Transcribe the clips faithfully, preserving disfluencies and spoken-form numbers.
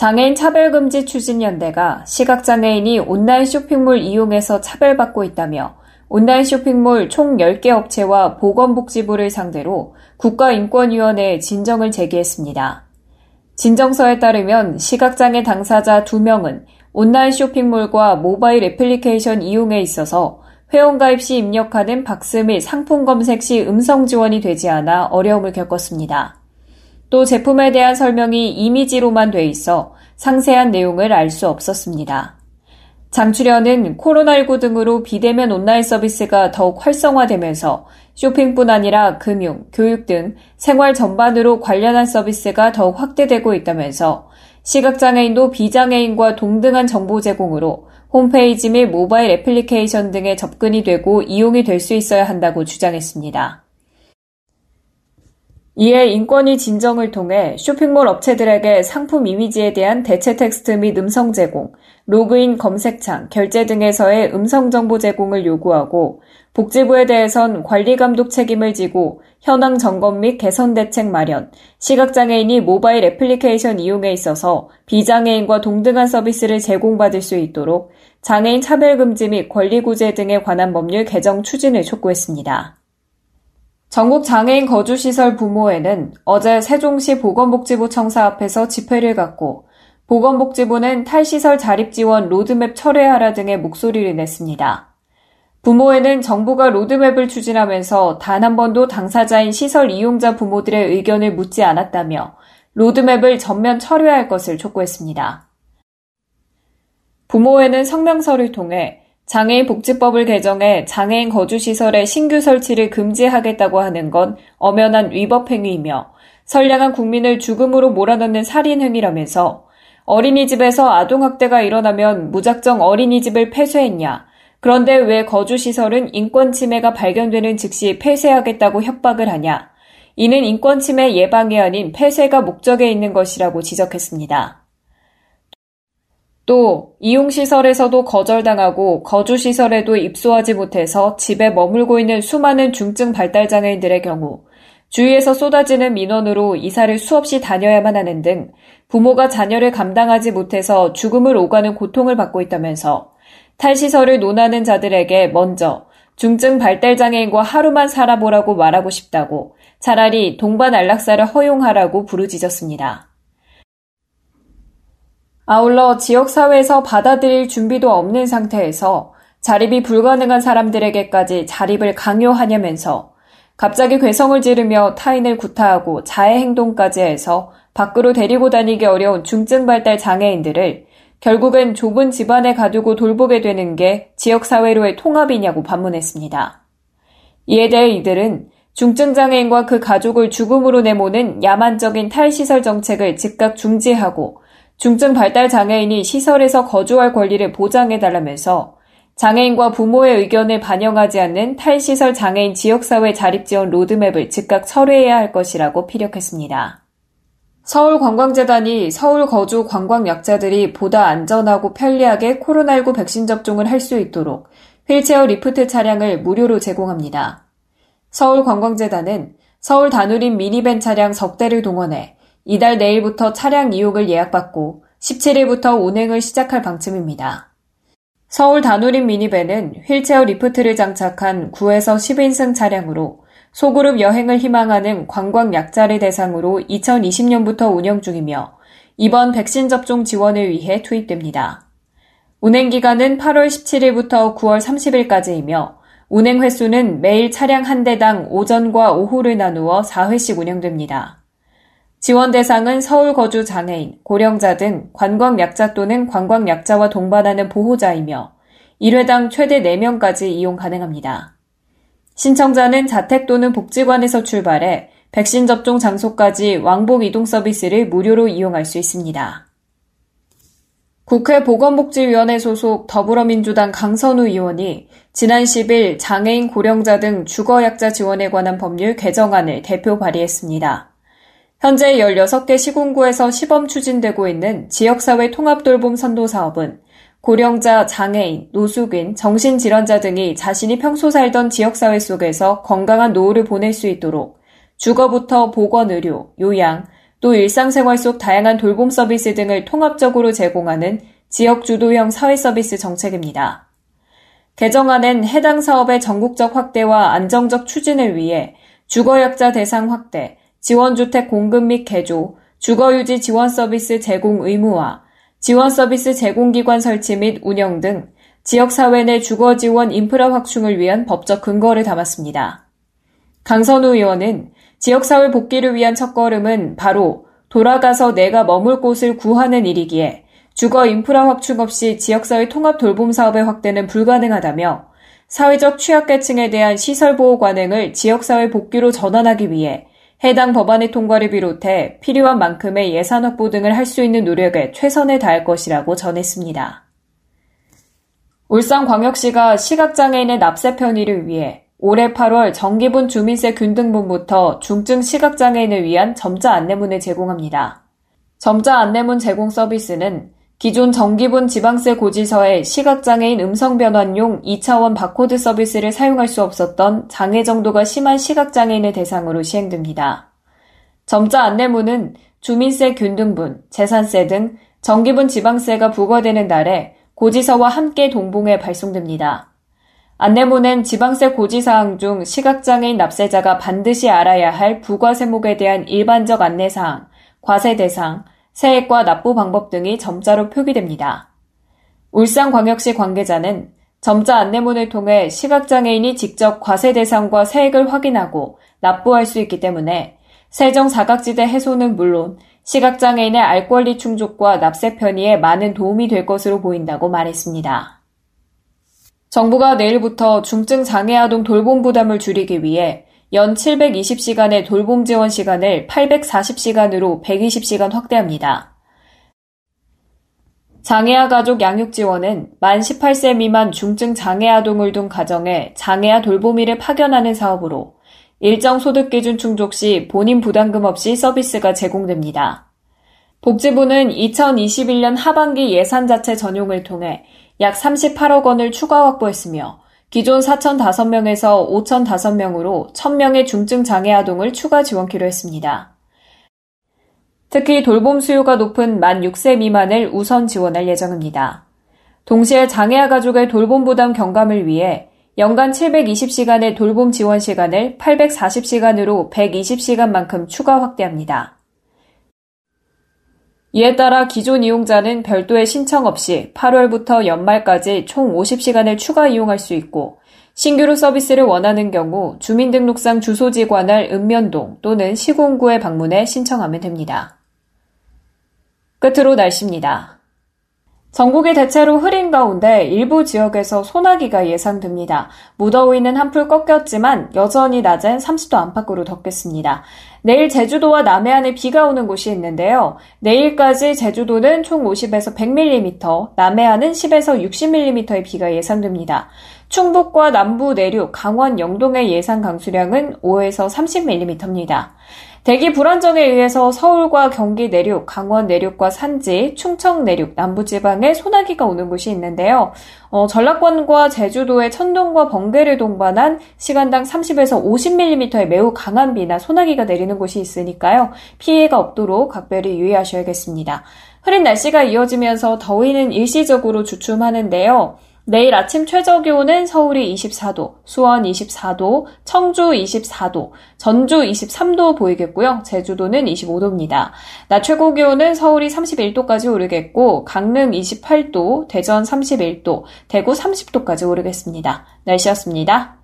장애인 차별금지 추진연대가 시각장애인이 온라인 쇼핑몰 이용에서 차별받고 있다며 온라인 쇼핑몰 총 열 개 업체와 보건복지부를 상대로 국가인권위원회에 진정을 제기했습니다. 진정서에 따르면 시각장애 당사자 두 명은 온라인 쇼핑몰과 모바일 애플리케이션 이용에 있어서 회원가입 시 입력하는 박스 및 상품 검색 시 음성 지원이 되지 않아 어려움을 겪었습니다. 또 제품에 대한 설명이 이미지로만 돼 있어 상세한 내용을 알 수 없었습니다. 장출연은 코로나십구 등으로 비대면 온라인 서비스가 더욱 활성화되면서 쇼핑뿐 아니라 금융, 교육 등 생활 전반으로 관련한 서비스가 더욱 확대되고 있다면서 시각장애인도 비장애인과 동등한 정보 제공으로 홈페이지 및 모바일 애플리케이션 등에 접근이 되고 이용이 될 수 있어야 한다고 주장했습니다. 이에 인권위 진정을 통해 쇼핑몰 업체들에게 상품 이미지에 대한 대체 텍스트 및 음성 제공, 로그인 검색창, 결제 등에서의 음성 정보 제공을 요구하고 복지부에 대해선 관리 감독 책임을 지고 현황 점검 및 개선 대책 마련, 시각장애인이 모바일 애플리케이션 이용에 있어서 비장애인과 동등한 서비스를 제공받을 수 있도록 장애인 차별금지 및 권리구제 등에 관한 법률 개정 추진을 촉구했습니다. 전국장애인 거주시설 부모회는 어제 세종시 보건복지부 청사 앞에서 집회를 갖고 보건복지부는 탈시설 자립지원 로드맵 철회하라 등의 목소리를 냈습니다. 부모회는 정부가 로드맵을 추진하면서 단 한 번도 당사자인 시설 이용자 부모들의 의견을 묻지 않았다며 로드맵을 전면 철회할 것을 촉구했습니다. 부모회는 성명서를 통해 장애인 복지법을 개정해 장애인 거주시설의 신규 설치를 금지하겠다고 하는 건 엄연한 위법 행위이며 선량한 국민을 죽음으로 몰아넣는 살인 행위라면서 어린이집에서 아동학대가 일어나면 무작정 어린이집을 폐쇄했냐, 그런데 왜 거주시설은 인권침해가 발견되는 즉시 폐쇄하겠다고 협박을 하냐, 이는 인권침해 예방이 아닌 폐쇄가 목적에 있는 것이라고 지적했습니다. 또 이용시설에서도 거절당하고 거주시설에도 입소하지 못해서 집에 머물고 있는 수많은 중증 발달장애인들의 경우 주위에서 쏟아지는 민원으로 이사를 수없이 다녀야만 하는 등 부모가 자녀를 감당하지 못해서 죽음을 오가는 고통을 받고 있다면서 탈시설을 논하는 자들에게 먼저 중증 발달장애인과 하루만 살아보라고 말하고 싶다고 차라리 동반 안락사를 허용하라고 부르짖었습니다. 아울러 지역사회에서 받아들일 준비도 없는 상태에서 자립이 불가능한 사람들에게까지 자립을 강요하냐면서 갑자기 괴성을 지르며 타인을 구타하고 자해 행동까지 해서 밖으로 데리고 다니기 어려운 중증발달 장애인들을 결국엔 좁은 집안에 가두고 돌보게 되는 게 지역사회로의 통합이냐고 반문했습니다. 이에 대해 이들은 중증장애인과 그 가족을 죽음으로 내모는 야만적인 탈시설 정책을 즉각 중지하고 중증 발달 장애인이 시설에서 거주할 권리를 보장해달라면서 장애인과 부모의 의견을 반영하지 않는 탈시설 장애인 지역사회 자립지원 로드맵을 즉각 철회해야 할 것이라고 피력했습니다. 서울관광재단이 서울 거주 관광약자들이 보다 안전하고 편리하게 코로나십구 백신 접종을 할 수 있도록 휠체어 리프트 차량을 무료로 제공합니다. 서울관광재단은 서울 다누림 미니밴 차량 석 대를 동원해 이달 내일부터 차량 이용을 예약받고 십칠일부터 운행을 시작할 방침입니다. 서울 다누림 미니밴은 휠체어 리프트를 장착한 구에서 십인승 차량으로 소그룹 여행을 희망하는 관광 약자를 대상으로 이천이십년부터 운영 중이며 이번 백신 접종 지원을 위해 투입됩니다. 운행 기간은 팔월 십칠일부터 구월 삼십일까지이며 운행 횟수는 매일 차량 한 대당 오전과 오후를 나누어 네 회씩 운영됩니다. 지원 대상은 서울 거주 장애인, 고령자 등 관광약자 또는 관광약자와 동반하는 보호자이며 일 회당 최대 네 명까지 이용 가능합니다. 신청자는 자택 또는 복지관에서 출발해 백신 접종 장소까지 왕복 이동 서비스를 무료로 이용할 수 있습니다. 국회 보건복지위원회 소속 더불어민주당 강선우 의원이 지난 십일 장애인, 고령자 등 주거약자 지원에 관한 법률 개정안을 대표 발의했습니다. 현재 열여섯 개 시군구에서 시범 추진되고 있는 지역사회 통합돌봄 선도사업은 고령자, 장애인, 노숙인, 정신질환자 등이 자신이 평소 살던 지역사회 속에서 건강한 노후를 보낼 수 있도록 주거부터 보건의료, 요양, 또 일상생활 속 다양한 돌봄 서비스 등을 통합적으로 제공하는 지역주도형 사회서비스 정책입니다. 개정안은 해당 사업의 전국적 확대와 안정적 추진을 위해 주거약자 대상 확대, 지원주택 공급 및 개조, 주거유지 지원서비스 제공 의무화, 지원서비스 제공기관 설치 및 운영 등 지역사회 내 주거지원 인프라 확충을 위한 법적 근거를 담았습니다. 강선우 의원은 지역사회 복귀를 위한 첫걸음은 바로 돌아가서 내가 머물 곳을 구하는 일이기에 주거 인프라 확충 없이 지역사회 통합 돌봄 사업의 확대는 불가능하다며 사회적 취약계층에 대한 시설보호 관행을 지역사회 복귀로 전환하기 위해 해당 법안의 통과를 비롯해 필요한 만큼의 예산 확보 등을 할 수 있는 노력에 최선을 다할 것이라고 전했습니다. 울산광역시가 시각장애인의 납세 편의를 위해 올해 팔월 정기분 주민세 균등분부터 중증 시각장애인을 위한 점자 안내문을 제공합니다. 점자 안내문 제공 서비스는 기존 정기분 지방세 고지서에 시각장애인 음성변환용 이 차원 바코드 서비스를 사용할 수 없었던 장애 정도가 심한 시각장애인을 대상으로 시행됩니다. 점자 안내문은 주민세 균등분, 재산세 등 정기분 지방세가 부과되는 날에 고지서와 함께 동봉해 발송됩니다. 안내문은 지방세 고지사항 중 시각장애인 납세자가 반드시 알아야 할 부과 세목에 대한 일반적 안내사항, 과세 대상, 세액과 납부 방법 등이 점자로 표기됩니다. 울산광역시 관계자는 점자 안내문을 통해 시각장애인이 직접 과세 대상과 세액을 확인하고 납부할 수 있기 때문에 세정 사각지대 해소는 물론 시각장애인의 알 권리 충족과 납세 편의에 많은 도움이 될 것으로 보인다고 말했습니다. 정부가 내일부터 중증장애아동 돌봄 부담을 줄이기 위해 연 칠백이십 시간의 돌봄 지원 시간을 팔백사십 시간으로 백이십 시간 확대합니다. 장애아 가족 양육 지원은 만 열여덟 세 미만 중증장애아동을 둔 가정에 장애아 돌보미를 파견하는 사업으로 일정 소득 기준 충족 시 본인 부담금 없이 서비스가 제공됩니다. 복지부는 이천이십일 년 하반기 예산 자체 전용을 통해 약 삼십팔억 원을 추가 확보했으며 기존 사천오 명에서 오천오 명으로 천 명의 중증장애 아동을 추가 지원키로 했습니다. 특히 돌봄 수요가 높은 만 여섯 세 미만을 우선 지원할 예정입니다. 동시에 장애아 가족의 돌봄 부담 경감을 위해 연간 칠백이십 시간의 돌봄 지원 시간을 팔백사십 시간으로 백이십 시간만큼 추가 확대합니다. 이에 따라 기존 이용자는 별도의 신청 없이 팔월부터 연말까지 총 오십 시간을 추가 이용할 수 있고 신규로 서비스를 원하는 경우 주민등록상 주소지 관할 읍면동 또는 시군구에 방문해 신청하면 됩니다. 끝으로 날씨입니다. 전국이 대체로 흐린 가운데 일부 지역에서 소나기가 예상됩니다. 무더위는 한풀 꺾였지만 여전히 낮엔 삼십 도 안팎으로 덥겠습니다. 내일 제주도와 남해안에 비가 오는 곳이 있는데요. 내일까지 제주도는 총 오십에서 백 밀리미터, 남해안은 십에서 육십 밀리미터의 비가 예상됩니다. 충북과 남부 내륙, 강원 영동의 예상 강수량은 오에서 삼십 밀리미터입니다. 대기 불안정에 의해서 서울과 경기 내륙, 강원 내륙과 산지, 충청 내륙, 남부지방에 소나기가 오는 곳이 있는데요. 어, 전라권과 제주도에 천둥과 번개를 동반한 시간당 삼십에서 오십 밀리미터의 매우 강한 비나 소나기가 내리는 곳이 있으니까요. 피해가 없도록 각별히 유의하셔야겠습니다. 흐린 날씨가 이어지면서 더위는 일시적으로 주춤하는데요. 내일 아침 최저 기온은 서울이 이십사 도, 수원 이십사 도, 청주 이십사 도, 전주 이십삼 도 보이겠고요. 제주도는 이십오 도입니다. 낮 최고 기온은 서울이 삼십일 도까지 오르겠고, 강릉 이십팔 도, 대전 삼십일 도, 대구 삼십 도까지 오르겠습니다. 날씨였습니다.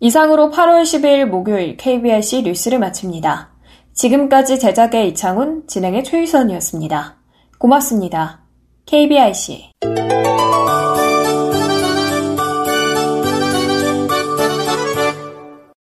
이상으로 팔월 십이일 목요일 케이비아이씨 뉴스를 마칩니다. 지금까지 제작의 이창훈, 진행의 최유선이었습니다. 고맙습니다. 케이비아이씨